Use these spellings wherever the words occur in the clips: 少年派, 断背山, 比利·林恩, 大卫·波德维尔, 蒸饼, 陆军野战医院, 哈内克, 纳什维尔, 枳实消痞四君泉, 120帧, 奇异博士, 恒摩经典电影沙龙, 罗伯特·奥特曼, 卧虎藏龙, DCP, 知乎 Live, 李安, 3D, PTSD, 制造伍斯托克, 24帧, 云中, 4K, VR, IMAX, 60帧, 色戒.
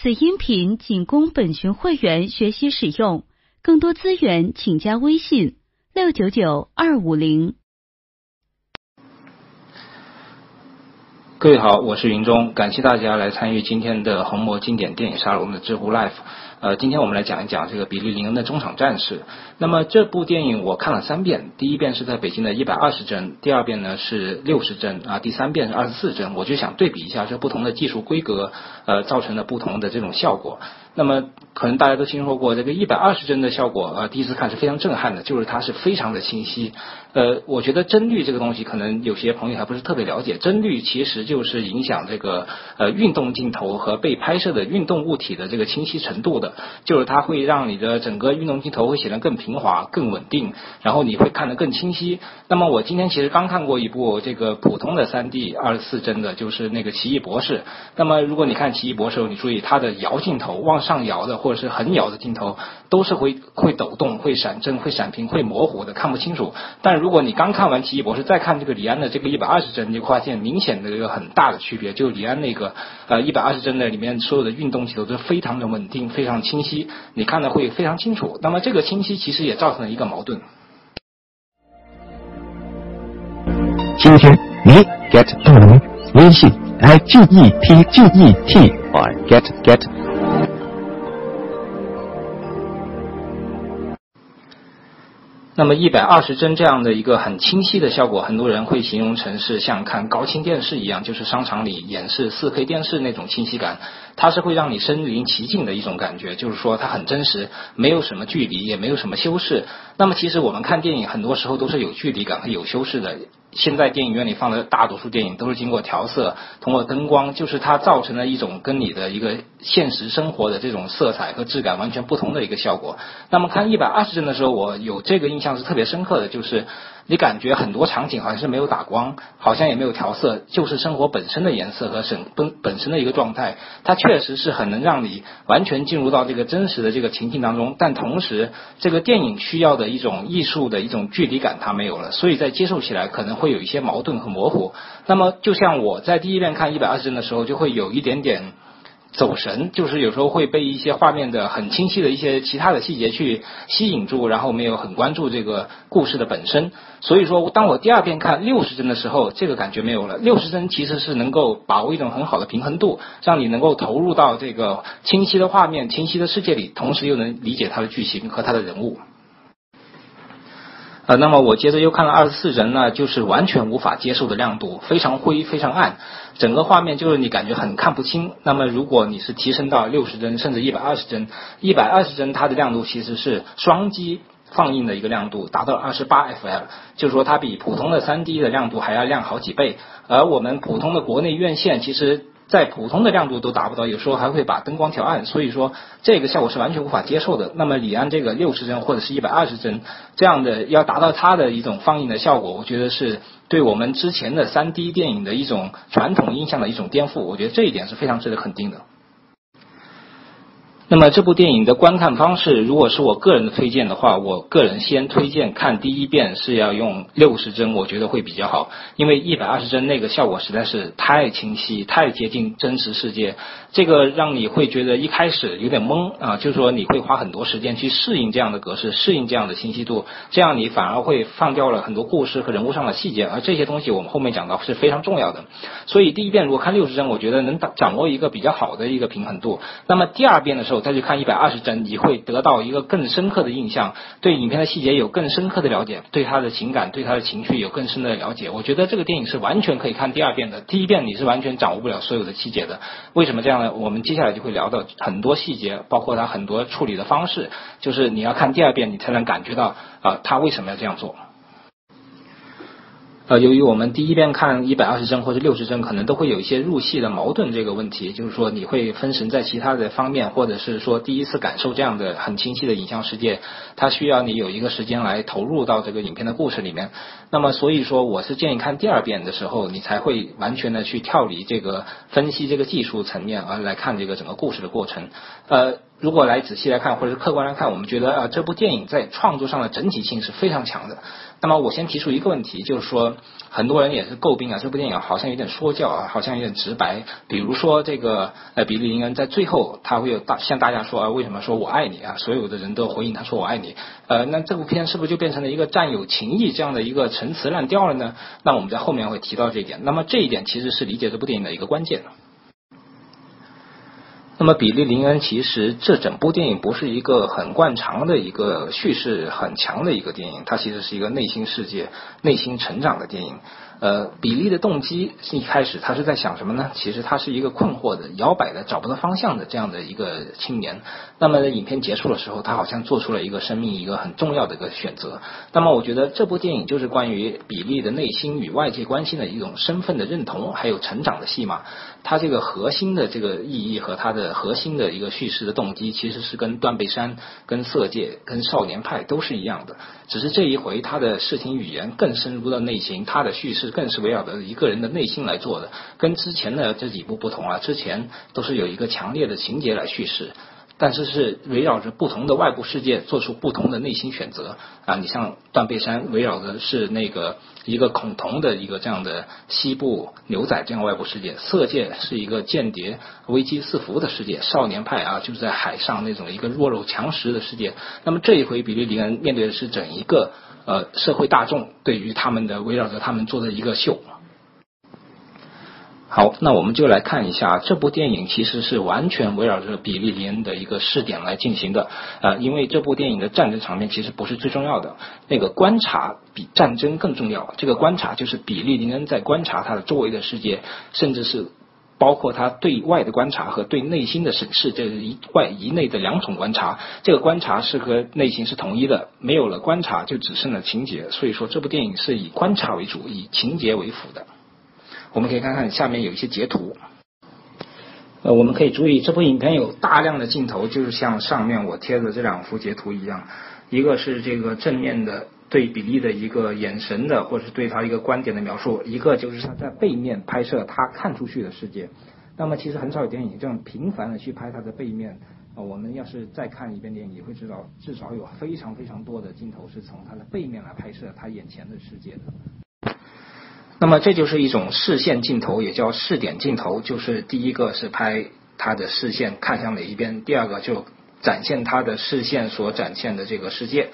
此音频仅供本群会员学习使用，更多资源请加微信699-250。各位好，我是云中，感谢大家来参与今天的恒摩经典电影沙龙的知乎 Live。今天我们来讲一讲这个比利林恩的中场战事。那么这部电影我看了3遍，第一遍是在北京的120帧，第二遍呢是60帧啊，第三遍是24帧。我就想对比一下这不同的技术规格造成的不同的这种效果。那么可能大家都听说过这个120帧的效果第一次看是非常震撼的，就是它是非常的清晰。我觉得帧率这个东西可能有些朋友还不是特别了解，帧率其实就是影响这个运动镜头和被拍摄的运动物体的这个清晰程度的。就是它会让你的整个运动镜头会显得更平滑、更稳定，然后你会看得更清晰。那么我今天其实刚看过一部这个普通的 3D 24帧的，就是那个《奇异博士》。那么如果你看《奇异博士》，你注意它的摇镜头、往上摇的或者是横摇的镜头，都是会抖动、会闪帧、会闪屏、会模糊的，看不清楚。但如果你刚看完《奇异博士》，再看这个李安的这个120帧，你就发现明显的一个很大的区别，就是李安那个120帧的里面所有的运动镜头都非常的稳定，非常清晰，你看的会非常清楚。那么这个清晰其实也造成了一个矛盾。今天你 get 到了吗？微信 get 那么120帧这样的一个很清晰的效果，很多人会形容成是像看高清电视一样，就是商场里演示 4K 电视那种清晰感。它是会让你身临其境的一种感觉，就是说它很真实，没有什么距离，也没有什么修饰。那么其实我们看电影很多时候都是有距离感和有修饰的，现在电影院里放的大多数电影都是经过调色，通过灯光，就是它造成了一种跟你的一个现实生活的这种色彩和质感完全不同的一个效果。那么看120帧的时候，我有这个印象是特别深刻的，就是你感觉很多场景好像是没有打光，好像也没有调色，就是生活本身的颜色和本身的一个状态。它确实是很能让你完全进入到这个真实的这个情境当中，但同时这个电影需要的一种艺术的一种距离感它没有了，所以在接受起来可能会有一些矛盾和模糊。那么就像我在第一遍看120帧的时候，就会有一点点走神，就是有时候会被一些画面的很清晰的一些其他的细节去吸引住，然后没有很关注这个故事的本身。所以说当我第二遍看60帧的时候，这个感觉没有了。60帧其实是能够把握一种很好的平衡度，让你能够投入到这个清晰的画面、清晰的世界里，同时又能理解它的剧情和它的人物。那么我接着又看了24帧呢，就是完全无法接受的亮度，非常灰，非常暗，整个画面就是你感觉很看不清。那么如果你是提升到60帧甚至120帧，120帧它的亮度其实是双机放映的一个亮度，达到 28fps， 就是说它比普通的 3D 的亮度还要亮好几倍。而我们普通的国内院线其实在普通的亮度都达不到，有时候还会把灯光调暗，所以说这个效果是完全无法接受的。那么李安这个60帧或者是120帧这样的要达到它的一种放映的效果，我觉得是对我们之前的 3D 电影的一种传统印象的一种颠覆，我觉得这一点是非常值得肯定的。那么这部电影的观看方式，如果是我个人的推荐的话，我个人先推荐看第一遍是要用60帧，我觉得会比较好，因为120帧那个效果实在是太清晰，太接近真实世界，这个让你会觉得一开始有点懵啊，就是说你会花很多时间去适应这样的格式，适应这样的清晰度，这样你反而会放掉了很多故事和人物上的细节，而这些东西我们后面讲到是非常重要的。所以第一遍如果看60帧，我觉得能掌握一个比较好的一个平衡度。那么第二遍的时候再去看120帧，你会得到一个更深刻的印象，对影片的细节有更深刻的了解，对它的情感、对它的情绪有更深的了解。我觉得这个电影是完全可以看第二遍的，第一遍你是完全掌握不了所有的细节的。为什么这样呢？我们接下来就会聊到很多细节，包括它很多处理的方式，就是你要看第二遍你才能感觉到它为什么要这样做。由于我们第一遍看120帧或者60帧可能都会有一些入戏的矛盾这个问题，就是说你会分神在其他的方面，或者是说第一次感受这样的很清晰的影像世界，它需要你有一个时间来投入到这个影片的故事里面。那么所以说我是建议看第二遍的时候，你才会完全的去跳离这个分析这个技术层面，而来看这个整个故事的过程。如果来仔细来看，或者是客观来看，我们觉得这部电影在创作上的整体性是非常强的。那么我先提出一个问题，就是说很多人也是诟病啊，这部电影好像有点说教啊，好像有点直白。比如说这个比利林恩在最后他会有向大家说啊，为什么说我爱你啊？所有的人都回应他说我爱你。那这部片是不是就变成了一个占有情义这样的一个陈词滥调了呢？那我们在后面会提到这一点。那么这一点其实是理解这部电影的一个关键。那么比利林恩其实这整部电影不是一个很惯常的一个叙事很强的一个电影，它其实是一个内心世界内心成长的电影。比利的动机一开始他是在想什么呢？其实他是一个困惑的摇摆的找不到方向的这样的一个青年。那么影片结束的时候，他好像做出了一个生命一个很重要的一个选择。那么我觉得这部电影就是关于比利的内心与外界关系的一种身份的认同还有成长的戏码。它这个核心的这个意义和它的核心的一个叙事的动机其实是跟断背山跟色戒跟少年派都是一样的，只是这一回他的视听语言更深入到内心，他的叙事更是围绕着一个人的内心来做的，跟之前的这几部不同啊，之前都是有一个强烈的情节来叙事，但是是围绕着不同的外部世界做出不同的内心选择啊。你像断背山围绕的是那个一个恐同的一个这样的西部牛仔这样外部世界，色戒是一个间谍危机四伏的世界，少年派啊就是在海上那种一个弱肉强食的世界。那么这一回比利林恩面对的是整一个社会大众对于他们的围绕着他们做的一个秀。好，那我们就来看一下这部电影其实是完全围绕着比利林恩的一个视点来进行的。因为这部电影的战争场面其实不是最重要的，那个观察比战争更重要。这个观察就是比利林恩在观察他的周围的世界，甚至是包括他对外的观察和对内心的审视，这一外一内的两种观察，这个观察是和内心是统一的，没有了观察就只剩了情节。所以说这部电影是以观察为主，以情节为辅的。我们可以看看下面有一些截图。我们可以注意这部影片有大量的镜头，就是像上面我贴的这两幅截图一样，一个是这个正面的对比利的一个眼神的或者是对他一个观点的描述，一个就是他在背面拍摄他看出去的世界。那么其实很少有电影这样频繁的去拍他的背面，我们要是再看一遍电影也会知道至少有非常非常多的镜头是从他的背面来拍摄他眼前的世界的。那么这就是一种视线镜头，也叫视点镜头，就是第一个是拍他的视线看向哪一边，第二个就展现他的视线所展现的这个世界。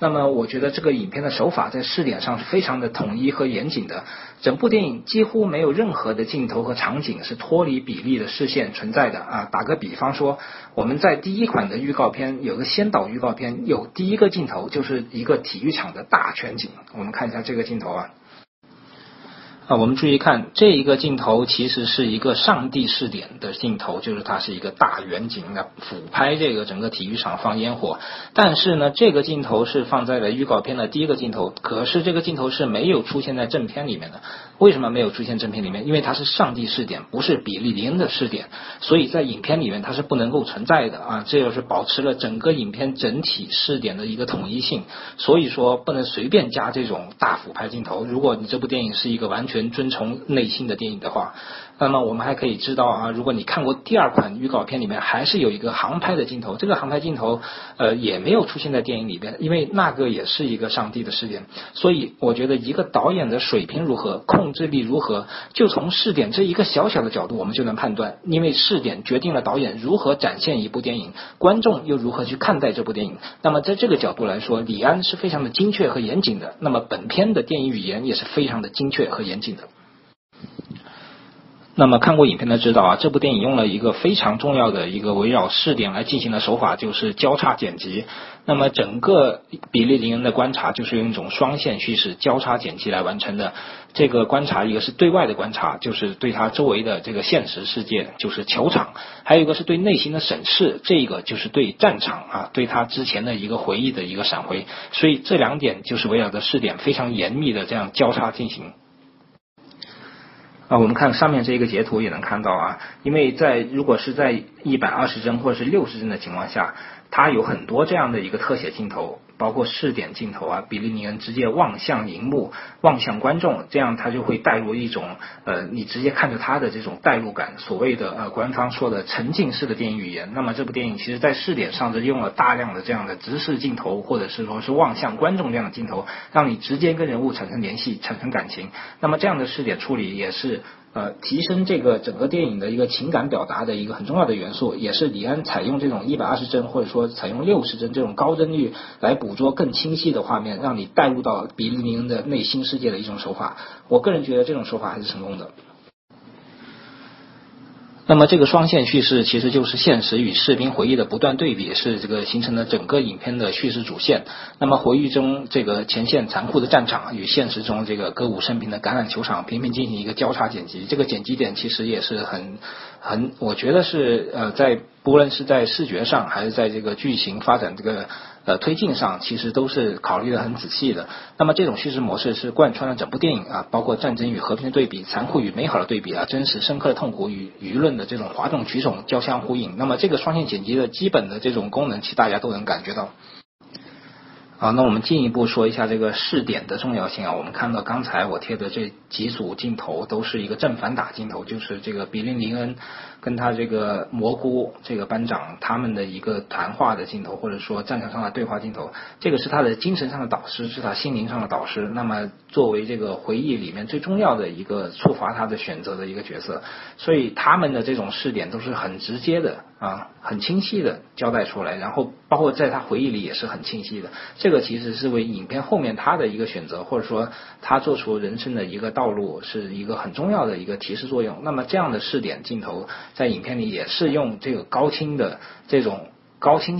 那么我觉得这个影片的手法在视点上是非常的统一和严谨的，整部电影几乎没有任何的镜头和场景是脱离比利的视线存在的啊。打个比方说，我们在第一款的预告片有个先导预告片，有第一个镜头就是一个体育场的大全景，我们看一下这个镜头啊。我们注意看这一个镜头其实是一个上帝视点的镜头，就是它是一个大远景的俯拍这个整个体育场放烟火。但是呢这个镜头是放在了预告片的第一个镜头，可是这个镜头是没有出现在正片里面的。为什么没有出现正片里面？因为它是上帝视点，不是比利林恩的视点，所以在影片里面它是不能够存在的啊。这就是保持了整个影片整体视点的一个统一性，所以说不能随便加这种大俯拍镜头，如果你这部电影是一个完全遵从内心的电影的话。那么我们还可以知道啊，如果你看过第二款预告片里面还是有一个航拍的镜头，这个航拍镜头也没有出现在电影里边，因为那个也是一个上帝的视点。所以我觉得一个导演的水平如何，控制力如何，就从视点这一个小小的角度我们就能判断，因为视点决定了导演如何展现一部电影，观众又如何去看待这部电影。那么在这个角度来说，李安是非常的精确和严谨的，那么本片的电影语言也是非常的精确和严谨的。那么看过影片的知道啊，这部电影用了一个非常重要的一个围绕视点来进行的手法，就是交叉剪辑。那么整个比利林恩的观察就是用一种双线叙事交叉剪辑来完成的。这个观察一个是对外的观察，就是对他周围的这个现实世界，就是球场，还有一个是对内心的审视，这个就是对战场啊，对他之前的一个回忆的一个闪回。所以这两点就是围绕着视点非常严密的这样交叉进行。我们看上面这一个截图也能看到啊，因为如果是在120帧或者是60帧的情况下，它有很多这样的一个特写镜头，包括视点镜头啊，比利尼人直接望向荧幕，望向观众，这样他就会带入一种你直接看着他的这种代入感，所谓的官方说的沉浸式的电影语言。那么这部电影其实在视点上就用了大量的这样的直视镜头，或者是说是望向观众这样的镜头，让你直接跟人物产生联系，产生感情。那么这样的视点处理也是提升这个整个电影的一个情感表达的一个很重要的元素，也是李安采用这种120帧或者说采用60帧这种高帧率来捕捉更清晰的画面，让你带入到比利尼人的内心世界的一种手法。我个人觉得这种手法还是成功的。那么这个双线叙事其实就是现实与士兵回忆的不断对比，是这个形成了整个影片的叙事主线。那么回忆中这个前线残酷的战场与现实中这个歌舞升平的橄榄球场频频进行一个交叉剪辑，这个剪辑点其实也是很我觉得是在无论是在视觉上还是在这个剧情发展这个推进上，其实都是考虑的很仔细的。那么这种叙事模式是贯穿了整部电影啊，包括战争与和平的对比，残酷与美好的对比啊，真实深刻的痛苦与舆论的这种哗众取宠交相呼应。那么这个双线剪辑的基本的这种功能，其实大家都能感觉到。好，那我们进一步说一下这个视点的重要性啊。我们看到刚才我贴的这几组镜头都是一个正反打镜头，就是这个比利林恩跟他这个蘑菇这个班长他们的一个谈话的镜头，或者说战场上的对话镜头。这个是他的精神上的导师，是他心灵上的导师。那么作为这个回忆里面最重要的一个触发他的选择的一个角色，所以他们的这种视点都是很直接的啊，很清晰的交代出来，然后包括在他回忆里也是很清晰的。这个其实是为影片后面他的一个选择，或者说他做出人生的一个道路是一个很重要的一个提示作用。那么这样的视点镜头在影片里也是用这个高清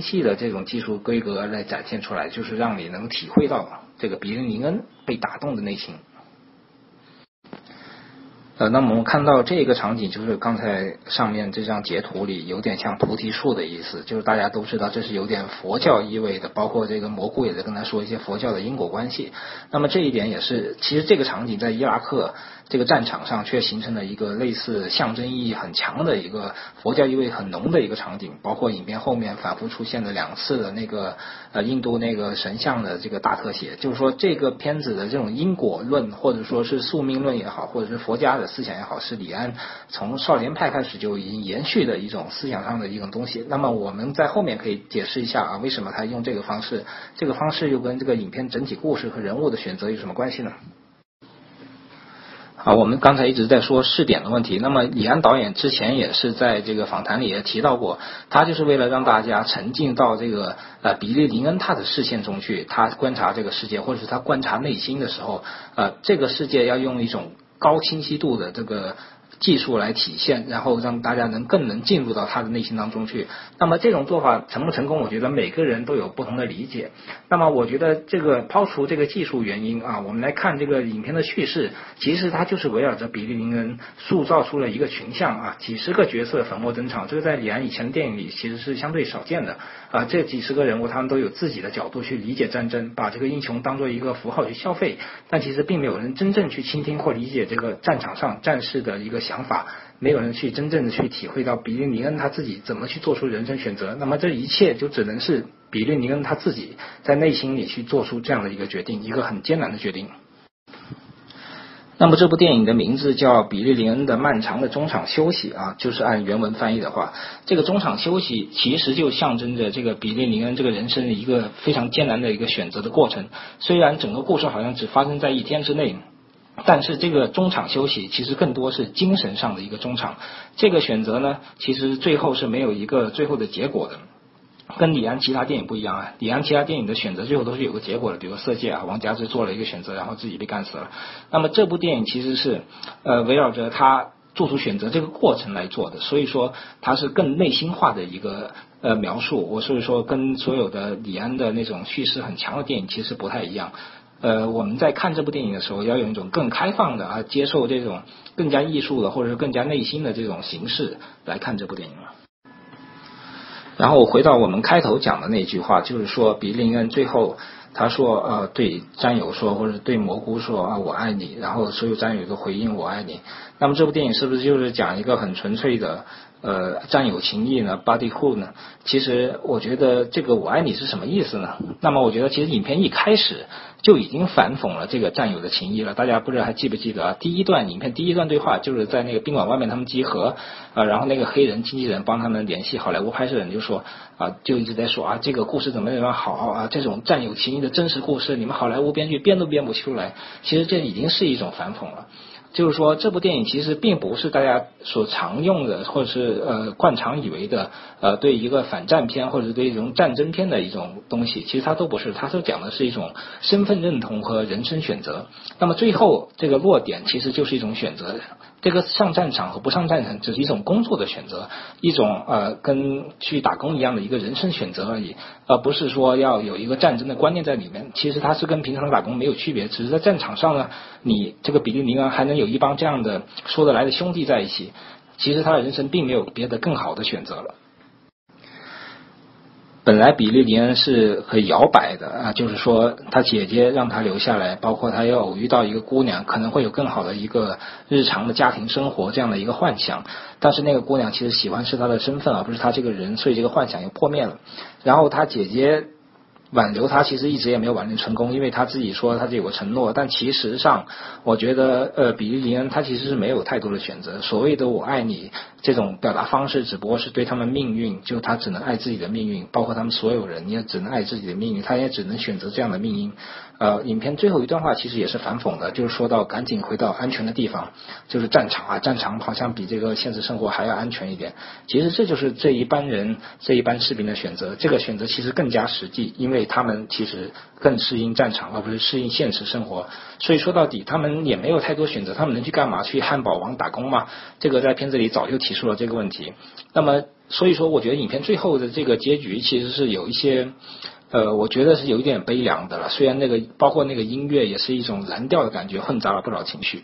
晰的这种技术规格来展现出来，就是让你能体会到这个比利林恩被打动的内心。那么我们看到这个场景，就是刚才上面这张截图里有点像菩提树的意思，就是大家都知道这是有点佛教意味的，包括这个蘑菇也在跟他说一些佛教的因果关系。那么这一点也是，其实这个场景在伊拉克这个战场上却形成了一个类似象征意义很强的一个佛教意味很浓的一个场景，包括影片后面反复出现的2次的那个印度那个神像的这个大特写，就是说这个片子的这种因果论或者说是宿命论也好，或者是佛家的思想也好，是李安从少年派开始就已经延续的一种思想上的一种东西。那么我们在后面可以解释一下啊，为什么他用这个方式，这个方式又跟这个影片整体故事和人物的选择有什么关系呢？好，我们刚才一直在说视点的问题。那么李安导演之前也是在这个访谈里也提到过，他就是为了让大家沉浸到这个比利林恩他的视线中去，他观察这个世界或者是他观察内心的时候，这个世界要用一种高清晰度的这个技术来体现，然后让大家更能进入到他的内心当中去。那么这种做法成不成功，我觉得每个人都有不同的理解。那么我觉得这个抛除这个技术原因啊，我们来看这个影片的叙事，其实它就是围绕着比利林恩塑造出了一个群像啊，几十个角色粉墨登场，这个在李安以前的电影里其实是相对少见的啊。这几十个人物他们都有自己的角度去理解战争，把这个英雄当做一个符号去消费，但其实并没有人真正去倾听或理解这个战场上战士的一个想法，没有人去真正的去体会到比利林恩他自己怎么去做出人生选择。那么这一切就只能是比利林恩他自己在内心里去做出这样的一个决定，一个很艰难的决定。那么这部电影的名字叫《比利林恩的漫长的中场休息》啊，就是按原文翻译的话，这个中场休息其实就象征着这个比利林恩这个人生的一个非常艰难的一个选择的过程。虽然整个故事好像只发生在一天之内，但是这个中场休息其实更多是精神上的一个中场。这个选择呢，其实最后是没有一个最后的结果的，跟李安其他电影不一样啊。李安其他电影的选择最后都是有个结果的，比如《色戒》啊，王家卫做了一个选择，然后自己被干死了。那么这部电影其实是围绕着他做出选择这个过程来做的，所以说它是更内心化的一个描述。我所以说跟所有的李安的那种叙事很强的电影其实不太一样。我们在看这部电影的时候，要用一种更开放的啊，接受这种更加艺术的或者更加内心的这种形式来看这部电影了。然后回到我们开头讲的那句话，就是说比利林恩最后他说对战友说，或者对蘑菇说啊，我爱你，然后所有战友都回应我爱你。那么这部电影是不是就是讲一个很纯粹的战友情谊呢，巴蒂库呢，其实我觉得这个我爱你是什么意思呢？那么我觉得其实影片一开始就已经反讽了这个战友的情谊了。大家不知道还记不记得啊？影片第一段对话就是在那个宾馆外面他们集合，然后那个黑人经纪人帮他们联系好莱坞拍摄人，就说就一直在说这个故事怎么好啊，这种战友情谊的真实故事，你们好莱坞编剧编都编不出来。其实这已经是一种反讽了。就是说，这部电影其实并不是大家所常用的，或者是惯常以为的对一个反战片或者是对一种战争片的一种东西，其实它都不是，它所讲的是一种身份认同和人生选择。那么最后这个落点其实就是一种选择，这个上战场和不上战场只是一种工作的选择，一种跟去打工一样的一个人生选择而已，而不是说要有一个战争的观念在里面。其实它是跟平常的打工没有区别，只是在战场上呢，你这个比利林恩还能有一帮这样的说得来的兄弟在一起，其实他的人生并没有别的更好的选择了。本来比利林恩是很摇摆的就是说他姐姐让他留下来，包括他要偶遇到一个姑娘，可能会有更好的一个日常的家庭生活这样的一个幻想，但是那个姑娘其实喜欢是他的身份而不是他这个人，所以这个幻想又破灭了。然后他姐姐挽留他，其实一直也没有挽留成功，因为他自己说他自己有个承诺，但其实上我觉得比利林恩他其实是没有太多的选择，所谓的我爱你这种表达方式只不过是对他们命运，就他只能爱自己的命运，包括他们所有人也只能爱自己的命运，他也只能选择这样的命运。影片最后一段话其实也是反讽的，就是说到赶紧回到安全的地方，就是战场战场好像比这个现实生活还要安全一点。其实这就是这一班士兵的选择，这个选择其实更加实际，因为他们其实更适应战场而不是适应现实生活。所以说到底他们也没有太多选择，他们能去干嘛？去汉堡王打工吗？这个在片子里早就提出了这个问题。那么所以说我觉得影片最后的这个结局其实是有一些我觉得是有一点悲凉的了，虽然那个包括那个音乐也是一种蓝调的感觉，混杂了不少情绪。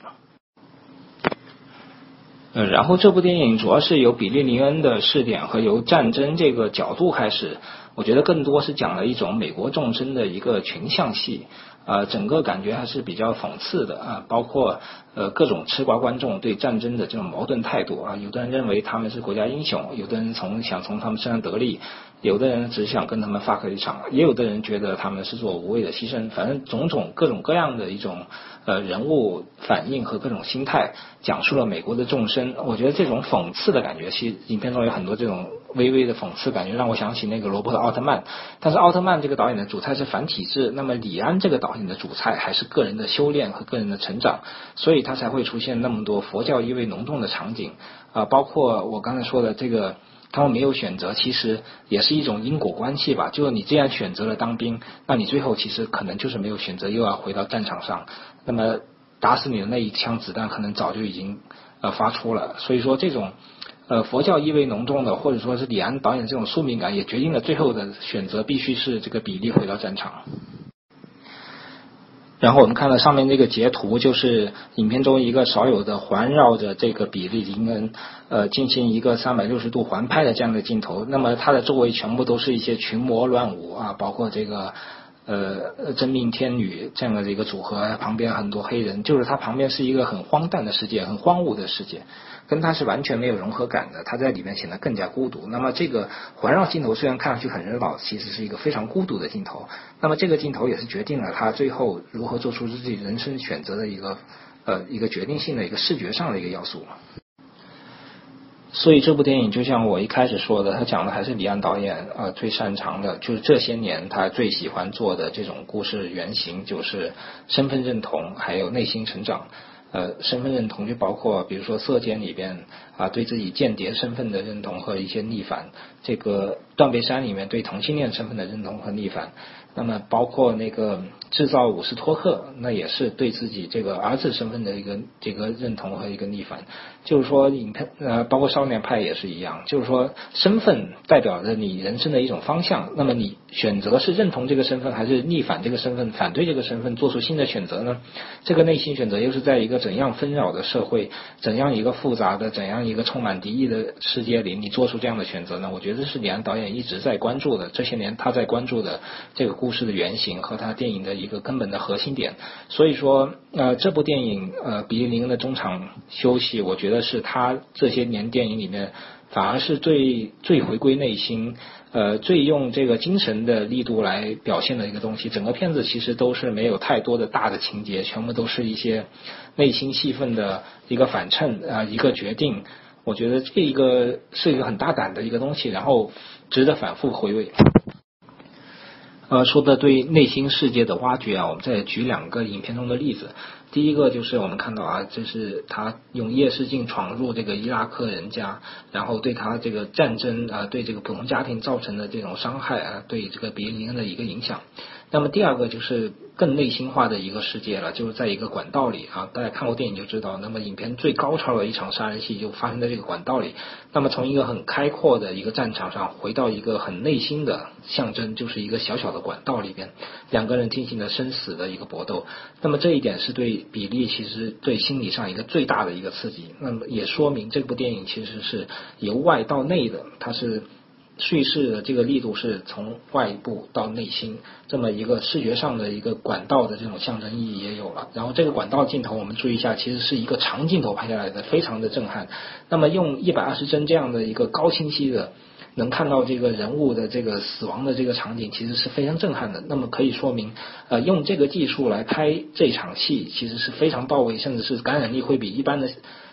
然后这部电影主要是由比利林恩的视点和由战争这个角度开始，我觉得更多是讲了一种美国众生的一个群像戏，整个感觉还是比较讽刺的包括各种吃瓜观众对战争的这种矛盾态度有的人认为他们是国家英雄，有的人想从他们身上得利，有的人只想跟他们发挥一场，也有的人觉得他们是做无谓的牺牲，反正种种各种各样的一种人物反应和各种心态，讲述了美国的众生。我觉得这种讽刺的感觉，其实影片中有很多这种微微的讽刺感觉，让我想起那个罗伯特·奥特曼，但是奥特曼这个导演的主菜是反体制，那么李安这个导演的主菜还是个人的修炼和个人的成长，所以他才会出现那么多佛教意味浓重的场景包括我刚才说的这个他们没有选择，其实也是一种因果关系吧，就是你既然选择了当兵，那你最后其实可能就是没有选择，又要回到战场上，那么打死你的那一枪子弹可能早就已经发出了。所以说这种佛教意味浓重的，或者说是李安导演的这种宿命感，也决定了最后的选择必须是这个比利回到战场。然后我们看到上面这个截图，就是影片中一个少有的环绕着这个比利林恩进行一个360度环拍的这样的镜头，那么它的周围全部都是一些群魔乱舞包括这个真命天女这样的一个组合，旁边很多黑人，就是它旁边是一个很荒诞的世界，很荒芜的世界，跟它是完全没有融合感的，它在里面显得更加孤独。那么这个环绕镜头虽然看上去很热闹，其实是一个非常孤独的镜头。那么这个镜头也是决定了它最后如何做出自己人生选择的一个决定性的一个视觉上的一个要素。所以这部电影就像我一开始说的，他讲的还是李安导演最擅长的，就是这些年他最喜欢做的这种故事原型，就是身份认同还有内心成长。身份认同就包括比如说《色戒》里边对自己间谍身份的认同和一些逆反，这个《断背山》里面对同性恋身份的认同和逆反，那么包括那个制造伍斯托克，那也是对自己这个儿子身份的一个这个认同和一个逆反。就是说影片包括少年派也是一样，就是说身份代表着你人生的一种方向，那么你选择是认同这个身份还是逆反这个身份，反对这个身份，做出新的选择呢？这个内心选择又是在一个怎样纷扰的社会，怎样一个复杂的，怎样一个充满敌意的世界里，你做出这样的选择呢？我觉得这是李安导演一直在关注的，这些年他在关注的这个故事的原型和他电影的一个根本的核心点。所以说这部电影比利林恩的中场休息，我觉得是他这些年电影里面反而是最回归内心，最用这个精神的力度来表现的一个东西。整个片子其实都是没有太多的大的情节，全部都是一些内心戏份的一个反衬啊、一个决定。我觉得这一个是一个很大胆的一个东西，然后值得反复回味。说的对内心世界的挖掘啊，我们再举两个影片中的例子。第一个就是我们看到啊，就是他用夜视镜闯入这个伊拉克人家，然后对他这个战争啊，对这个普通家庭造成的这种伤害啊，对这个别人的一个影响。那么第二个就是更内心化的一个世界了，就是在一个管道里啊，大家看过电影就知道。那么影片最高潮的一场杀人戏就发生在这个管道里。那么从一个很开阔的一个战场上回到一个很内心的象征，就是一个小小的管道里边，两个人进行了生死的一个搏斗。那么这一点是对比利其实对心理上一个最大的一个刺激。那么也说明这部电影其实是由外到内的，它是叙事的这个力度是从外部到内心，这么一个视觉上的一个管道的这种象征意义也有了。然后这个管道镜头我们注意一下，其实是一个长镜头拍下来的，非常的震撼。那么用120帧这样的一个高清晰的能看到这个人物的这个死亡的这个场景，其实是非常震撼的。那么可以说明用这个技术来拍这场戏其实是非常到位，甚至是感染力会比一般的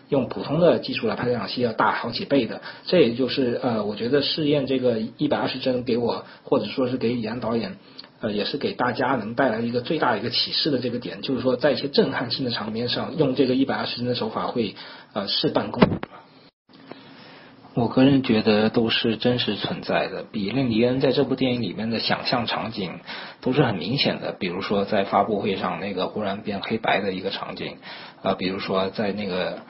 用普通的技术来拍这场戏要大好几倍的。这也就是我觉得试验这个120帧给我，或者说是给李安导演，也是给大家能带来一个最大的一个启示的这个点，就是说在一些震撼性的场面上用这个120帧的手法会事半功倍。我个人觉得都是真实存在的，比利·尼恩在这部电影里面的想象场景都是很明显的。比如说在发布会上那个忽然变黑白的一个场景，比如说在那个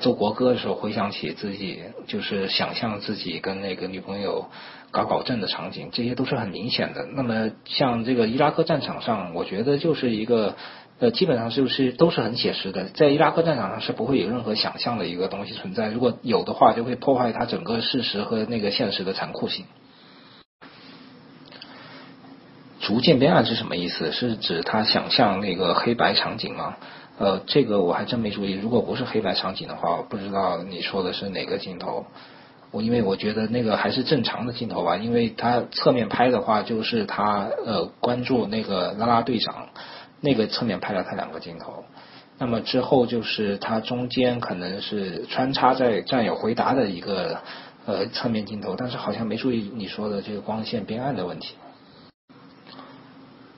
奏国歌的时候回想起自己就是想象自己跟那个女朋友搞震的场景，这些都是很明显的。那么像这个伊拉克战场上，我觉得就是一个基本上就是都是很写实的，在伊拉克战场上是不会有任何想象的一个东西存在，如果有的话就会破坏它整个事实和那个现实的残酷性。逐渐变暗是什么意思？是指他想象那个黑白场景吗？这个我还真没注意，如果不是黑白场景的话，我不知道你说的是哪个镜头。因为我觉得那个还是正常的镜头吧，因为他侧面拍的话就是他关注那个拉拉队长，那个侧面拍了他两个镜头，那么之后就是他中间可能是穿插在战友回答的一个侧面镜头，但是好像没注意你说的这个光线变暗的问题。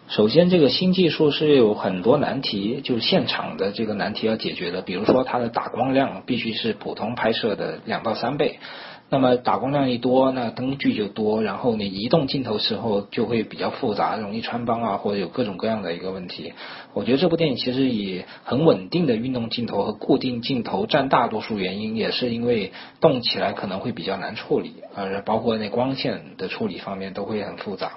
首先这个新技术是有很多难题，就是现场的这个难题要解决的，比如说它的打光量必须是普通拍摄的2到3倍，那么打光量一多，那灯具就多，然后你移动镜头时候就会比较复杂，容易穿帮啊，或者有各种各样的一个问题。我觉得这部电影其实以很稳定的运动镜头和固定镜头占大多数原因，也是因为动起来可能会比较难处理，包括那光线的处理方面都会很复杂。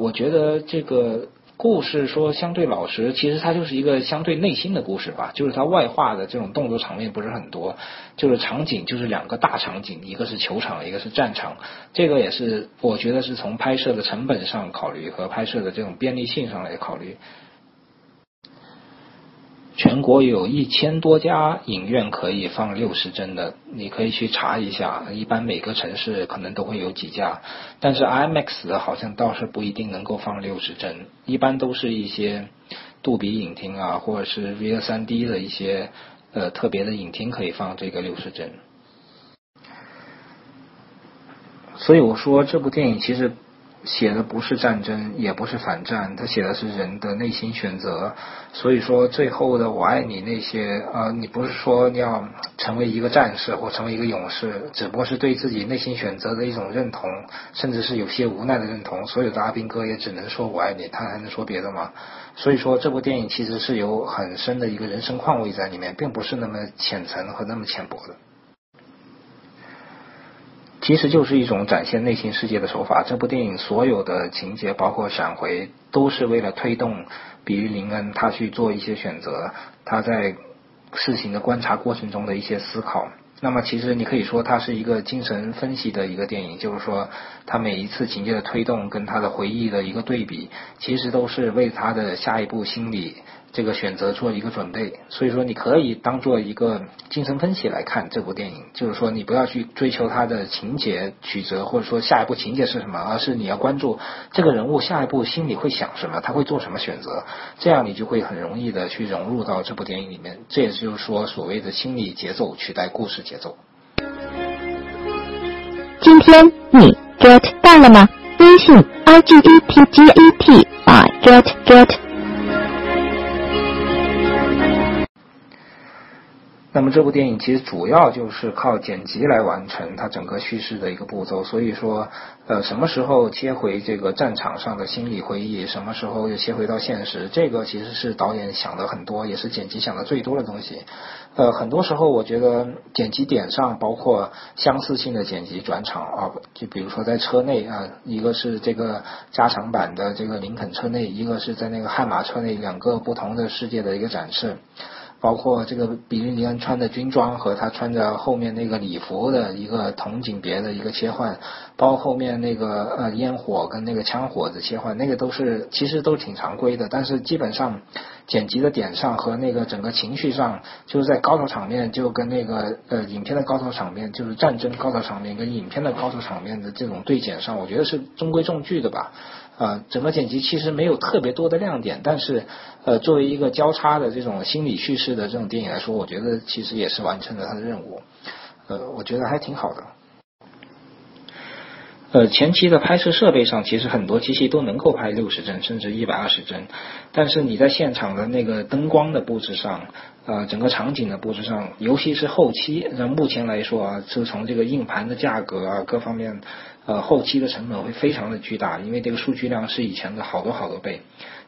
我觉得这个故事说相对老实，其实它就是一个相对内心的故事吧，就是它外化的这种动作场面不是很多，就是场景就是两个大场景，一个是球场，一个是战场。这个也是我觉得是从拍摄的成本上考虑和拍摄的这种便利性上来考虑。全国有1000多家影院可以放60帧的，你可以去查一下，一般每个城市可能都会有几家，但是 IMAX 的好像倒是不一定能够放60帧，一般都是一些杜比影厅啊，或者是 VR3D 的一些特别的影厅可以放这个60帧。所以我说这部电影其实写的不是战争，也不是反战，他写的是人的内心选择。所以说最后的我爱你那些你不是说你要成为一个战士或成为一个勇士，只不过是对自己内心选择的一种认同，甚至是有些无奈的认同。所有的阿兵哥也只能说我爱你，他还能说别的吗？所以说这部电影其实是有很深的一个人生况味在里面，并不是那么浅层和那么浅薄的，其实就是一种展现内心世界的手法。这部电影所有的情节包括闪回都是为了推动比利·林恩他去做一些选择，他在事情的观察过程中的一些思考。那么其实你可以说它是一个精神分析的一个电影，就是说他每一次情节的推动跟他的回忆的一个对比，其实都是为他的下一步心理这个选择做一个准备。所以说你可以当做一个精神分析来看这部电影，就是说你不要去追求它的情节曲折，或者说下一步情节是什么，而是你要关注这个人物下一步心里会想什么，他会做什么选择，这样你就会很容易的去融入到这部电影里面。这也就是说所谓的心理节奏取代故事节奏。今天你 get 到了吗？微信 IGETGET by GetGet。那么这部电影其实主要就是靠剪辑来完成它整个叙事的一个步骤，所以说什么时候切回这个战场上的心理回忆，什么时候又切回到现实，这个其实是导演想的很多，也是剪辑想的最多的东西。很多时候我觉得剪辑点上包括相似性的剪辑转场啊，就比如说在车内啊，一个是这个加长版的这个林肯车内，一个是在那个悍马车内，两个不同的世界的一个展示。包括这个比利林恩穿的军装和他穿着后面那个礼服的一个同景别的一个切换，包括后面那个烟火跟那个枪火的切换，那个都是其实都挺常规的，但是基本上剪辑的点上和那个整个情绪上，就是在高潮场面就跟那个影片的高潮场面，就是战争高潮场面跟影片的高潮场面的这种对剪上，我觉得是中规中矩的吧。整个剪辑其实没有特别多的亮点，但是作为一个交叉的这种心理叙事的这种电影来说，我觉得其实也是完成了它的任务。我觉得还挺好的。前期的拍摄设备上，其实很多机器都能够拍60帧甚至120帧，但是你在现场的那个灯光的布置上，整个场景的布置上，尤其是后期，那目前来说啊，就从这个硬盘的价格啊各方面，后期的成本会非常的巨大，因为这个数据量是以前的好多倍。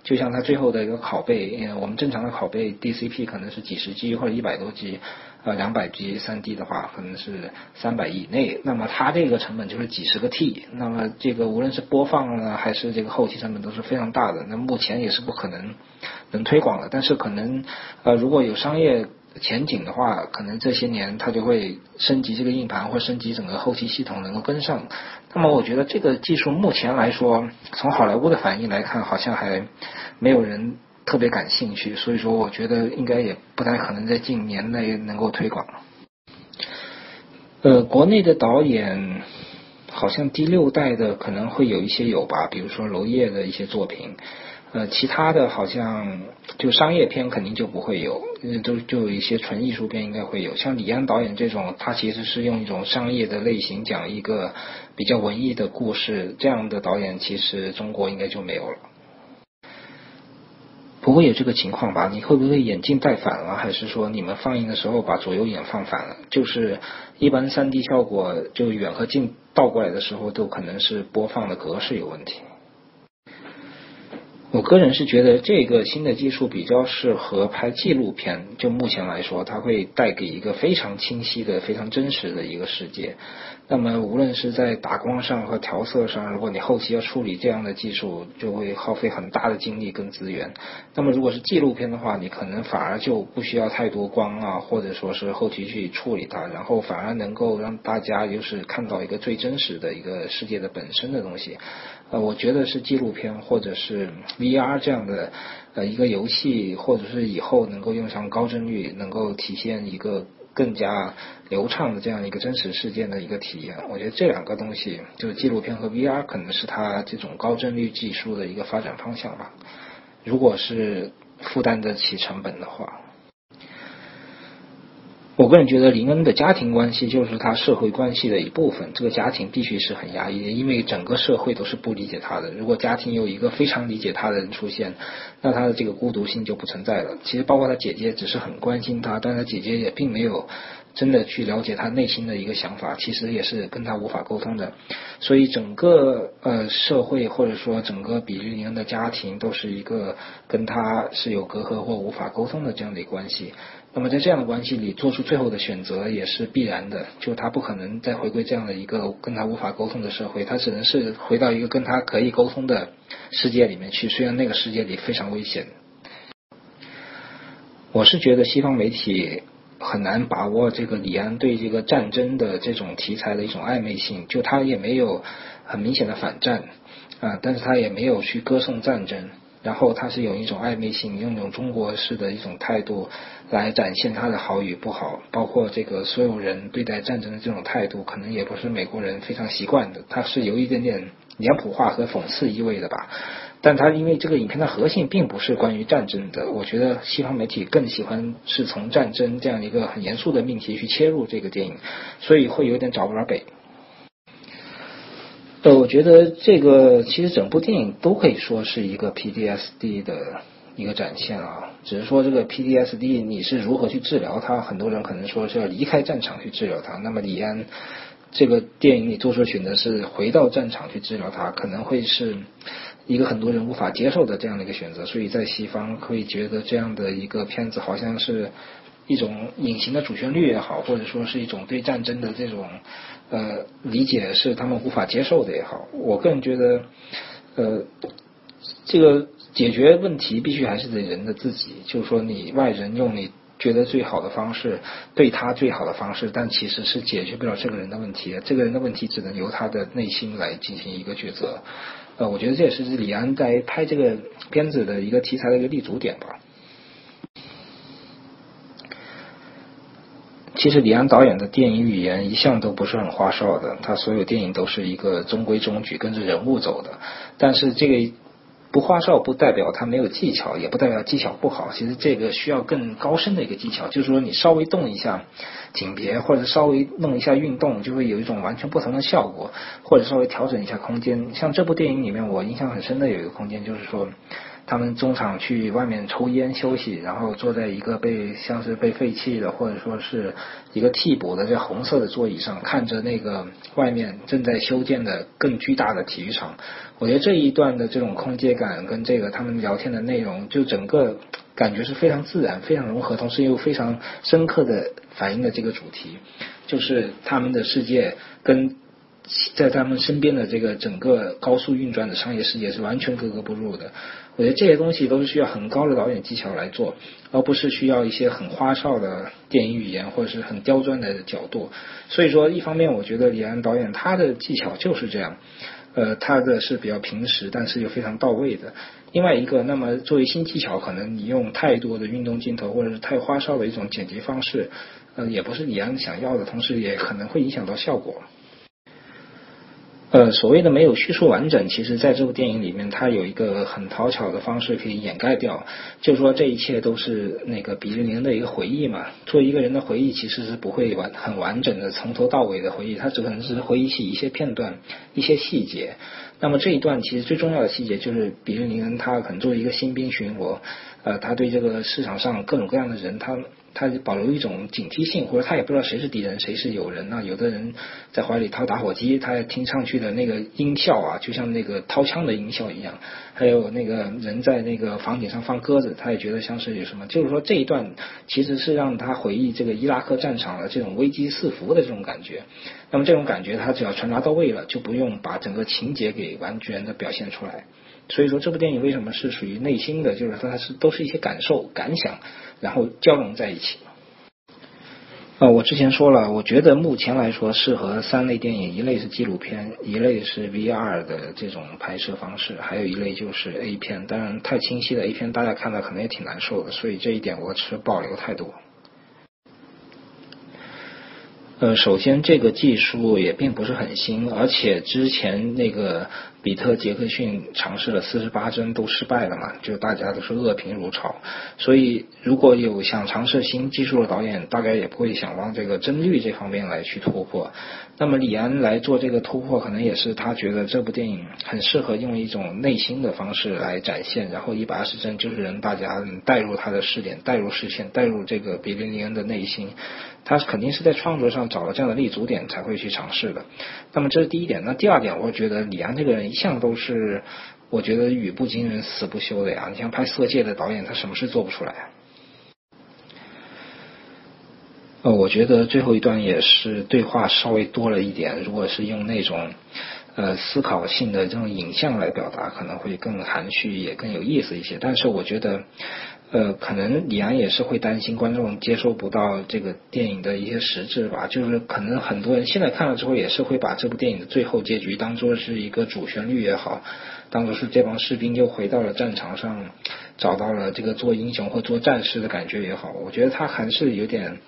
就像它最后的一个拷贝，我们正常的拷贝 DCP 可能是几十 G 或者100多 G，200 G 3D 的话可能是300以内，那么它这个成本就是几十个 T， 那么这个无论是播放呢还是这个后期成本都是非常大的，那目前也是不可能推广的，但是可能如果有商业前景的话，可能这些年它就会升级这个硬盘或升级整个后期系统能够跟上。那么我觉得这个技术目前来说，从好莱坞的反应来看，好像还没有人特别感兴趣，所以说我觉得应该也不太可能在近年内能够推广。国内的导演好像第6代的可能会有一些有吧，比如说娄烨的一些作品。其他的好像就商业片肯定就不会有，就有一些纯艺术片应该会有，像李安导演这种，他其实是用一种商业的类型讲一个比较文艺的故事，这样的导演其实中国应该就没有了。不会有这个情况吧？你会不会眼镜戴反了，还是说你们放映的时候把左右眼放反了？就是一般 3D 效果就远和近倒过来的时候都可能是播放的格式有问题。我个人是觉得这个新的技术比较适合拍纪录片，就目前来说它会带给一个非常清晰的非常真实的一个世界。那么无论是在打光上和调色上，如果你后期要处理这样的技术就会耗费很大的精力跟资源，那么如果是纪录片的话，你可能反而就不需要太多光啊，或者说是后期去处理它，然后反而能够让大家就是看到一个最真实的一个世界的本身的东西。我觉得是纪录片或者是VR 这样的一个游戏，或者是以后能够用上高帧率，能够体现一个更加流畅的这样一个真实事件的一个体验。我觉得这两个东西，就是纪录片和 VR， 可能是它这种高帧率技术的一个发展方向吧，如果是负担得起成本的话。我个人觉得林恩的家庭关系就是他社会关系的一部分，这个家庭必须是很压抑的，因为整个社会都是不理解他的，如果家庭有一个非常理解他的人出现，那他的这个孤独性就不存在了。其实包括他姐姐只是很关心他，但他姐姐也并没有真的去了解他内心的一个想法，其实也是跟他无法沟通的，所以整个社会或者说整个比利林恩的家庭都是一个跟他是有隔阂或无法沟通的这样的一个关系。那么在这样的关系里做出最后的选择也是必然的，就他不可能再回归这样的一个跟他无法沟通的社会，他只能是回到一个跟他可以沟通的世界里面去，虽然那个世界里非常危险。我是觉得西方媒体很难把握这个李安对这个战争的这种题材的一种暧昧性，就他也没有很明显的反战，但是他也没有去歌颂战争，然后他是有一种暧昧性，用一种中国式的一种态度来展现他的好与不好，包括这个所有人对待战争的这种态度，可能也不是美国人非常习惯的，他是有一点点脸谱化和讽刺意味的吧。但他因为这个影片的核心并不是关于战争的，我觉得西方媒体更喜欢是从战争这样一个很严肃的命题去切入这个电影，所以会有点找不着北。我觉得这个其实整部电影都可以说是一个 PTSD 的一个展现啊，只是说这个 PTSD 你是如何去治疗它，很多人可能说是要离开战场去治疗它，那么李安这个电影里做出选择是回到战场去治疗它，可能会是一个很多人无法接受的这样的一个选择，所以在西方会觉得这样的一个片子好像是一种隐形的主旋律也好，或者说是一种对战争的这种理解是他们无法接受的也好。我个人觉得这个解决问题必须还是得人的自己，就是说你外人用你觉得最好的方式对他最好的方式，但其实是解决不了这个人的问题，这个人的问题只能由他的内心来进行一个抉择。我觉得这也是李安在拍这个片子的一个题材的一个立足点吧。其实李安导演的电影语言一向都不是很花哨的，他所有电影都是一个中规中矩跟着人物走的，但是这个不花哨不代表他没有技巧，也不代表技巧不好，其实这个需要更高深的一个技巧，就是说你稍微动一下景别，或者稍微弄一下运动，就会有一种完全不同的效果，或者稍微调整一下空间。像这部电影里面我印象很深的有一个空间，就是说他们中场去外面抽烟休息，然后坐在一个像是被废弃的或者说是一个替补的这红色的座椅上，看着那个外面正在修建的更巨大的体育场。我觉得这一段的这种空间感跟这个他们聊天的内容，就整个感觉是非常自然非常融合，同时又非常深刻的反映了这个主题，就是他们的世界跟在他们身边的这个整个高速运转的商业世界是完全格格不入的。我觉得这些东西都是需要很高的导演技巧来做，而不是需要一些很花哨的电影语言或者是很刁钻的角度。所以说一方面我觉得李安导演他的技巧就是这样，他的是比较平实但是又非常到位的。另外一个，那么作为新技巧，可能你用太多的运动镜头或者是太花哨的一种剪辑方式，也不是李安想要的，同时也可能会影响到效果。所谓的没有叙述完整，其实在这部电影里面它有一个很讨巧的方式可以掩盖掉，就是说这一切都是那个比利林的一个回忆嘛。做一个人的回忆其实是不会很完整的从头到尾的回忆，它只可能是回忆起一些片段一些细节。那么这一段其实最重要的细节就是比利林他可能作为一个新兵巡逻，他对这个市场上各种各样的人他保留一种警惕性，或者他也不知道谁是敌人谁是友人啊。有的人在怀里掏打火机，他听上去的那个音效啊，就像那个掏枪的音效一样，还有那个人在那个房顶上放鸽子，他也觉得像是有什么，就是说这一段其实是让他回忆这个伊拉克战场的这种危机四伏的这种感觉。那么这种感觉他只要传达到位了，就不用把整个情节给完全的表现出来。所以说这部电影为什么是属于内心的，就是它是都是一些感受感想然后交融在一起。我之前说了，我觉得目前来说适合三类电影，一类是纪录片，一类是 VR 的这种拍摄方式，还有一类就是 A 片。当然太清晰的 A 片大家看到可能也挺难受的，所以这一点我持保留态度。首先这个技术也并不是很新，而且之前那个比特杰克逊尝试了48帧都失败了嘛，就大家都是恶评如潮。所以如果有想尝试新技术的导演，大概也不会想往这个帧率这方面来去突破。那么李安来做这个突破，可能也是他觉得这部电影很适合用一种内心的方式来展现，然后120帧就是人大家带入他的视点，带入视线，带入这个比利林恩的内心，他肯定是在创作上找了这样的立足点才会去尝试的。那么这是第一点。那第二点，我觉得李安这个人一向都是我觉得语不惊人死不休的呀。你像拍色戒的导演，他什么事做不出来。我觉得最后一段也是对话稍微多了一点，如果是用那种思考性的这种影像来表达，可能会更含蓄也更有意思一些。但是我觉得可能李安也是会担心观众接收不到这个电影的一些实质吧，就是可能很多人现在看了之后也是会把这部电影的最后结局当作是一个主旋律也好，当作是这帮士兵又回到了战场上，找到了这个做英雄或做战士的感觉也好，我觉得他还是有点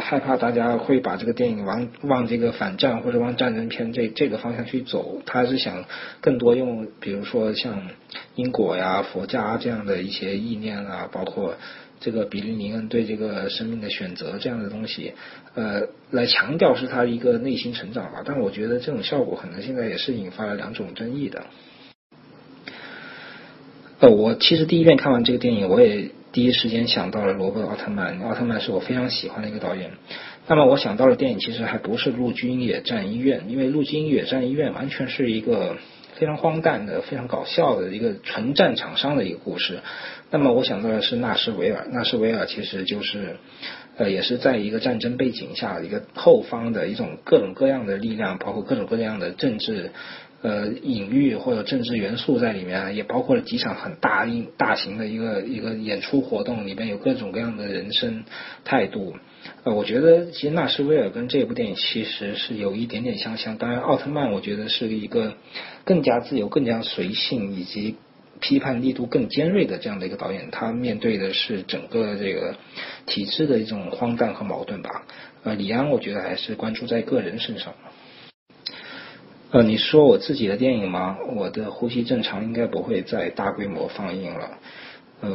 害怕大家会把这个电影往这个反战或者往战争片这个方向去走，他是想更多用比如说像因果呀、佛家这样的一些意念啊，包括这个比利林恩对这个生命的选择这样的东西，来强调是他一个内心成长吧。但我觉得这种效果可能现在也是引发了两种争议的。我其实第一遍看完这个电影，我也第一时间想到了罗伯·奥特曼，奥特曼是我非常喜欢的一个导演。那么我想到的电影其实还不是《陆军野战医院》，因为《陆军野战医院》完全是一个非常荒诞的、非常搞笑的一个纯战场上的一个故事。那么我想到的是《纳什维尔》，《纳什维尔》其实就是也是在一个战争背景下，一个后方的一种各种各样的力量，包括各种各样的政治隐喻或者政治元素在里面，也包括了几场很大型的一个演出活动，里面有各种各样的人生态度。我觉得其实纳什维尔跟这部电影其实是有一点点相像，当然奥特曼我觉得是一个更加自由、更加随性以及批判力度更尖锐的这样的一个导演，他面对的是整个这个体制的一种荒诞和矛盾吧。李安我觉得还是关注在个人身上。你说我自己的电影吗？我的《呼吸正常》应该不会再大规模放映了，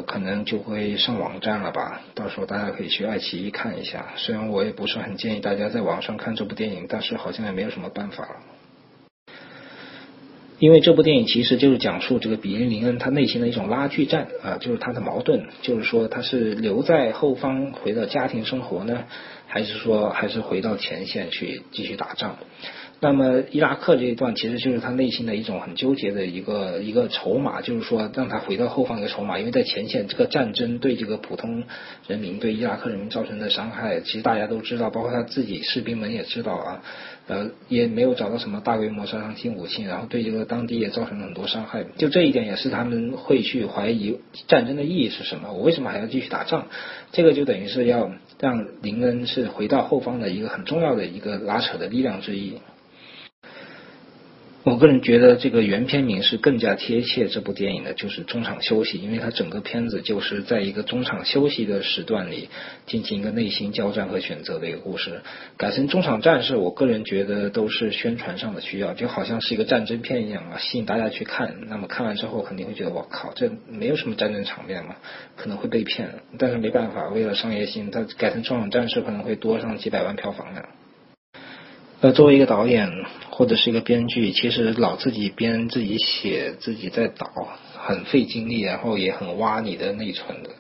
可能就会上网站了吧，到时候大家可以去爱奇艺看一下。虽然我也不是很建议大家在网上看这部电影，但是好像也没有什么办法了。因为这部电影其实就是讲述这个比利林恩他内心的一种拉锯战啊，就是他的矛盾，就是说他是留在后方回到家庭生活呢，还是说还是回到前线去继续打仗。那么伊拉克这一段其实就是他内心的一种很纠结的一个筹码，就是说让他回到后方一个筹码，因为在前线这个战争对这个普通人民、对伊拉克人民造成的伤害，其实大家都知道，包括他自己士兵们也知道啊，也没有找到什么大规模杀伤性武器，然后对这个当地也造成了很多伤害。就这一点也是他们会去怀疑战争的意义是什么，我为什么还要继续打仗？这个就等于是要让林恩是回到后方的一个很重要的一个拉扯的力量之一。我个人觉得这个原片名是更加贴切这部电影的，就是中场休息，因为它整个片子就是在一个中场休息的时段里进行一个内心交战和选择的一个故事。改成中场战士，我个人觉得都是宣传上的需要，就好像是一个战争片一样啊，吸引大家去看。那么看完之后肯定会觉得我靠，这没有什么战争场面嘛，可能会被骗，但是没办法，为了商业性，它改成中场战士可能会多上几百万票房的。作为一个导演或者是一个编剧，其实老自己编、自己写、自己在导，很费精力，然后也很挖你的内存的，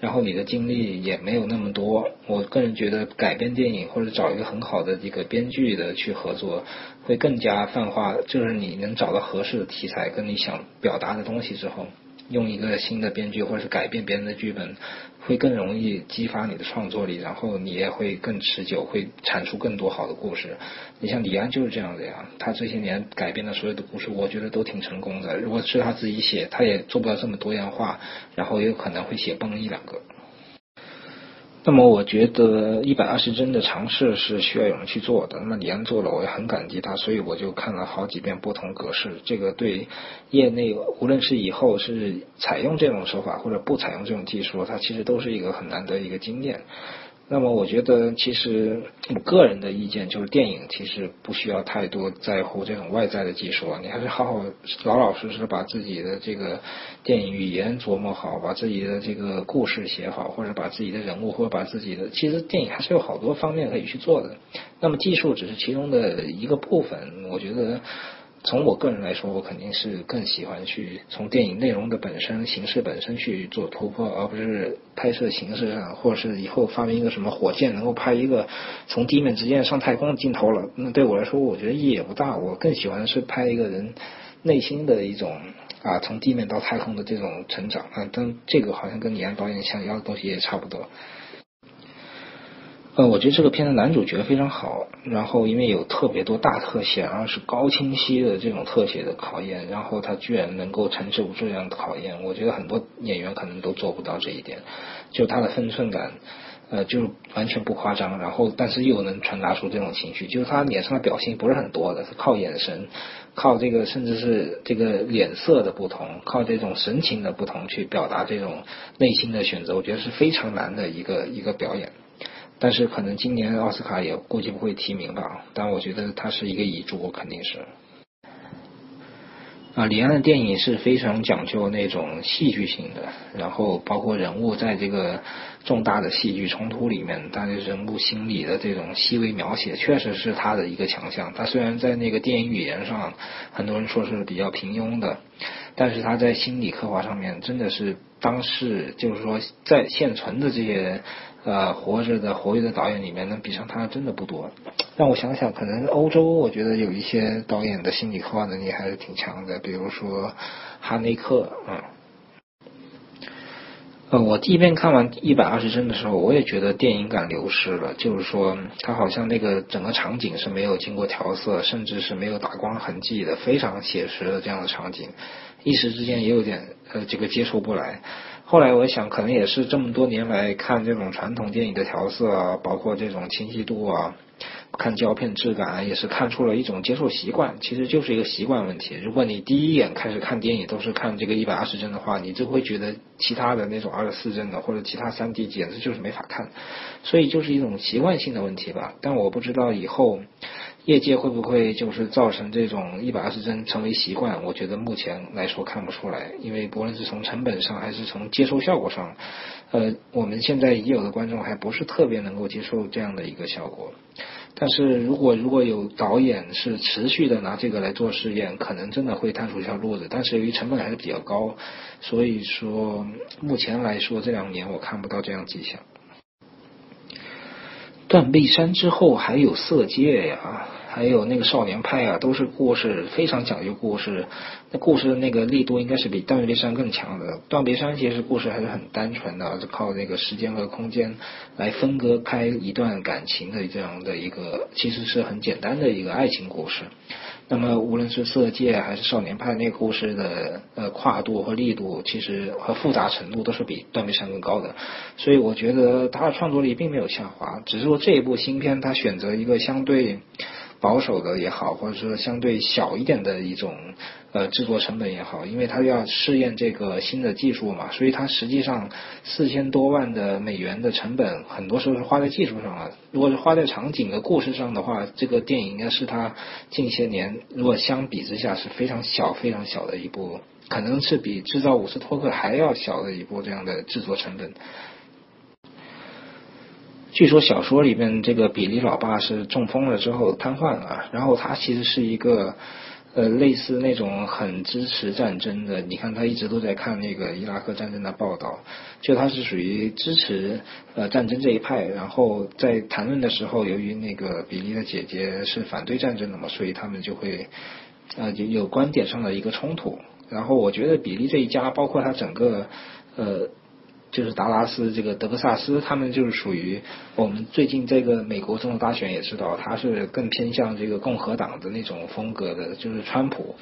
然后你的精力也没有那么多。我个人觉得改编电影或者找一个很好的一个编剧的去合作，会更加泛化，就是你能找到合适的题材跟你想表达的东西之后，用一个新的编剧或者是改变别人的剧本，会更容易激发你的创作力，然后你也会更持久，会产出更多好的故事。你像李安就是这样的呀，他这些年改编的所有的故事我觉得都挺成功的，如果是他自己写，他也做不到这么多样化，然后也有可能会写崩一两个。那么我觉得120帧的尝试是需要有人去做的，那李安做了，我也很感激他，所以我就看了好几遍不同格式。这个对业内无论是以后是采用这种手法或者不采用这种技术，它其实都是一个很难得一个经验。那么我觉得其实我个人的意见就是，电影其实不需要太多在乎这种外在的技术啊，你还是好老老实实把自己的这个电影语言琢磨好，把自己的这个故事写好，或者把自己的人物，或者把自己的，其实电影还是有好多方面可以去做的，那么技术只是其中的一个部分。我觉得从我个人来说，我肯定是更喜欢去从电影内容的本身、形式本身去做突破，而不是拍摄形式上，或者是以后发明一个什么火箭能够拍一个从地面直接上太空的镜头了，那对我来说我觉得意义也不大。我更喜欢是拍一个人内心的一种啊，从地面到太空的这种成长啊，但这个好像跟李安导演想要的东西也差不多。我觉得这个片的男主角非常好，然后因为有特别多大特写，然后是高清晰的这种特写的考验，然后他居然能够承受住这样的考验，我觉得很多演员可能都做不到这一点，就他的分寸感，就是完全不夸张，然后但是又能传达出这种情绪，就是他脸上的表情不是很多的，靠眼神，靠这个甚至是这个脸色的不同，靠这种神情的不同去表达这种内心的选择，我觉得是非常难的一个表演。但是可能今年奥斯卡也估计不会提名吧，但我觉得它是一个遗珠，肯定是。李安的电影是非常讲究那种戏剧性的，然后包括人物在这个重大的戏剧冲突里面，他的人物心理的这种细微描写，确实是他的一个强项。他虽然在那个电影语言上，很多人说是比较平庸的，但是他在心理刻画上面，真的是当时就是说在现存的这些。活跃的导演里面能比上他真的不多，让我想想，可能欧洲我觉得有一些导演的心理刻画能力还是挺强的，比如说哈内克，我第一遍看完120帧的时候，我也觉得电影感流失了，就是说它好像那个整个场景是没有经过调色，甚至是没有打光痕迹的，非常写实的这样的场景，一时之间也有点这个接受不来。后来我想，可能也是这么多年来看这种传统电影的调色啊，包括这种清晰度啊，看胶片质感啊，也是看出了一种接受习惯，其实就是一个习惯问题。如果你第一眼开始看电影都是看这个120帧的话，你就会觉得其他的那种24帧的或者其他 3D 简直就是没法看，所以就是一种习惯性的问题吧。但我不知道以后业界会不会就是造成这种120帧成为习惯，我觉得目前来说看不出来，因为不论是从成本上还是从接受效果上，我们现在已有的观众还不是特别能够接受这样的一个效果。但是如果有导演是持续的拿这个来做试验，可能真的会探出一条路子，但是由于成本还是比较高，所以说目前来说这2年我看不到这样迹象。断背山之后还有色戒呀，还有那个少年派啊，都是故事非常讲究故事，那故事的那个力度应该是比断背山更强的。断背山其实故事还是很单纯的，是靠那个时间和空间来分割开一段感情的这样的一个，其实是很简单的一个爱情故事。那么无论是色戒还是少年派，那个故事的跨度和力度，其实和复杂程度都是比断背山更高的，所以我觉得他的创作力并没有下滑，只是说这一部新片他选择一个相对保守的也好，或者说相对小一点的一种制作成本也好，因为他要试验这个新的技术嘛，所以他实际上4000多万的美元的成本很多时候是花在技术上了。如果是花在场景和故事上的话，这个电影应该是他近些年如果相比之下是非常小的一部，可能是比制造伍斯托克还要小的一部这样的制作成本。据说小说里面这个比利老爸是中风了之后瘫痪了，然后他其实是一个类似那种很支持战争的，你看他一直都在看那个伊拉克战争的报道，就他是属于支持战争这一派，然后在谈论的时候，由于那个比利的姐姐是反对战争的嘛，所以他们就会有观点上的一个冲突。然后我觉得比利这一家，包括他整个就是达拉斯这个德克萨斯，他们就是属于我们最近这个美国总统大选也知道，他是更偏向这个共和党的那种风格的，就是川普，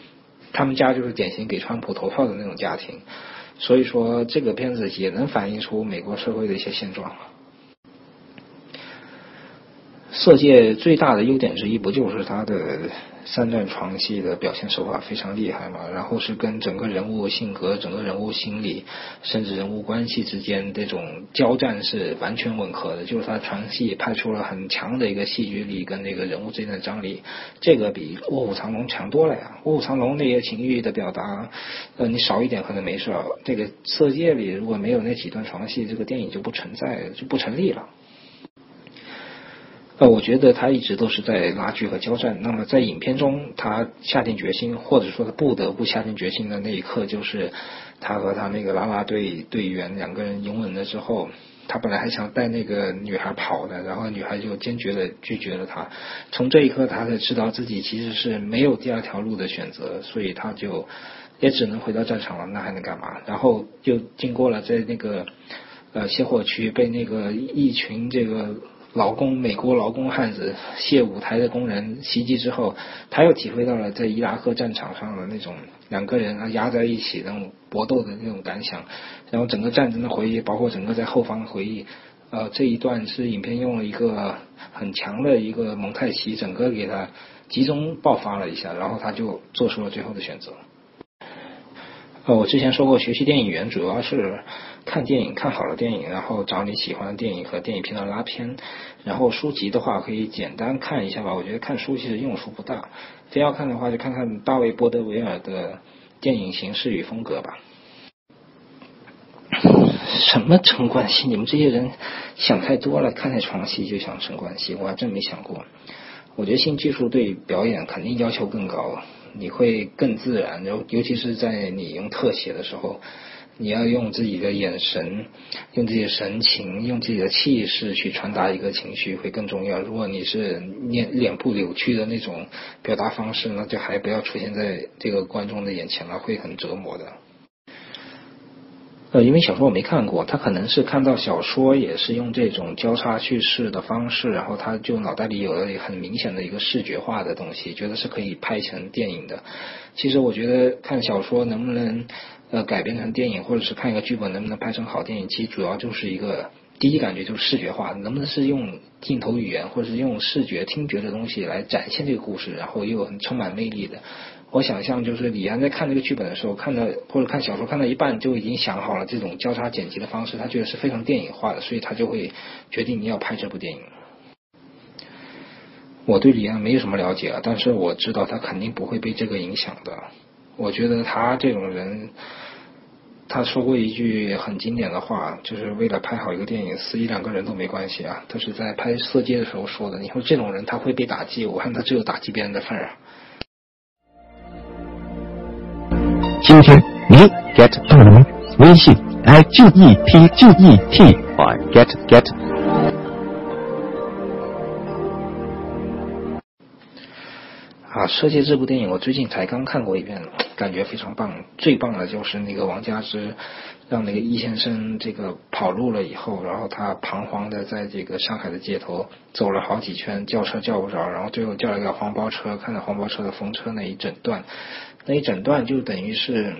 他们家就是典型给川普投票的那种家庭，所以说这个片子也能反映出美国社会的一些现状。色戒最大的优点之一不就是它的三段床戏的表现手法非常厉害嘛，然后是跟整个人物性格、整个人物心理甚至人物关系之间这种交战是完全吻合的，就是它床戏拍出了很强的一个戏剧力跟那个人物之间的张力，这个比卧虎藏龙强多了呀。卧虎藏龙那些情欲的表达你少一点可能没事，这个色戒里如果没有那几段床戏，这个电影就不存在，就不成立了。我觉得他一直都是在拉锯和交战，那么在影片中他下定决心，或者说他不得不下定决心的那一刻，就是他和他那个啦啦队队员两个人拥吻了之后，他本来还想带那个女孩跑的，然后女孩就坚决的拒绝了他，从这一刻他才知道自己其实是没有第二条路的选择，所以他就也只能回到战场了，那还能干嘛。然后就经过了在那个卸货区被那个一群这个美国劳工汉子卸舞台的工人袭击之后，他又体会到了在伊拉克战场上的那种两个人压在一起那种搏斗的那种感想，然后整个战争的回忆，包括整个在后方的回忆。这一段是影片用了一个很强的一个蒙太奇，整个给它集中爆发了一下，然后他就做出了最后的选择。我之前说过，学习电影语言主要是看电影，看好了电影，然后找你喜欢的电影和电影频道拉片。然后书籍的话可以简单看一下吧，我觉得看书其实用处不大，非要看的话就看看大卫·波德维尔的电影形式与风格吧。什么陈冠希？你们这些人想太多了，看在床戏就想陈冠希，我还真没想过。我觉得新技术对表演肯定要求更高，你会更自然，尤其是在你用特写的时候，你要用自己的眼神，用自己的神情，用自己的气势去传达一个情绪会更重要。如果你是脸部扭曲的那种表达方式，那就还不要出现在这个观众的眼前了，会很折磨的。因为小说我没看过，他可能是看到小说也是用这种交叉叙事的方式，然后他就脑袋里有了很明显的一个视觉化的东西，觉得是可以拍成电影的。其实我觉得看小说能不能改编成电影，或者是看一个剧本能不能拍成好电影，其实主要就是一个第一感觉就是视觉化，能不能是用镜头语言或者是用视觉听觉的东西来展现这个故事，然后又很充满魅力的。我想象就是李安在看这个剧本的时候，看到或者看小说看到一半就已经想好了这种交叉剪辑的方式，他觉得是非常电影化的，所以他就会决定你要拍这部电影。我对李安没有什么了解啊，但是我知道他肯定不会被这个影响的。我觉得他这种人，他说过一句很经典的话，就是为了拍好一个电影，死一两个人都没关系啊。他是在拍《色戒》的时候说的。你说这种人他会被打击，我看他只有打击别人的份儿啊。今天你 get 到了吗？微信 IGETGET by get。啊，《色戒》这部电影我最近才刚看过一遍，感觉非常棒。最棒的就是那个王佳芝让那个易先生这个跑路了以后，然后他彷徨的在这个上海的街头走了好几圈，叫车叫不着，然后最后叫了一个黄包车，看到黄包车的风车那一整段。那一整段就等于是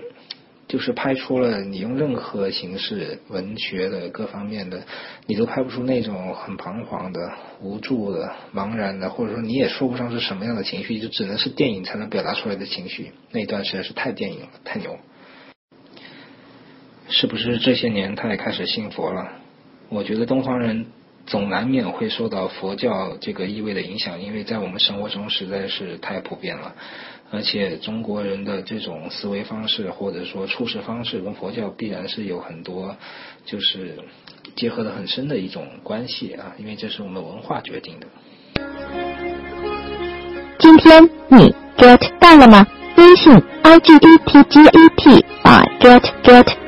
就是拍出了你用任何形式文学的各方面的你都拍不出那种很彷徨的无助的茫然的，或者说你也说不上是什么样的情绪，就只能是电影才能表达出来的情绪。那一段实在是太电影了，太牛。是不是这些年他也开始信佛了？我觉得东方人总难免会受到佛教这个意味的影响，因为在我们生活中实在是太普遍了，而且中国人的这种思维方式或者说处事方式跟佛教必然是有很多就是结合的很深的一种关系啊，因为这是我们文化决定的。今天你 get 到了吗？微信 IGETGET by get。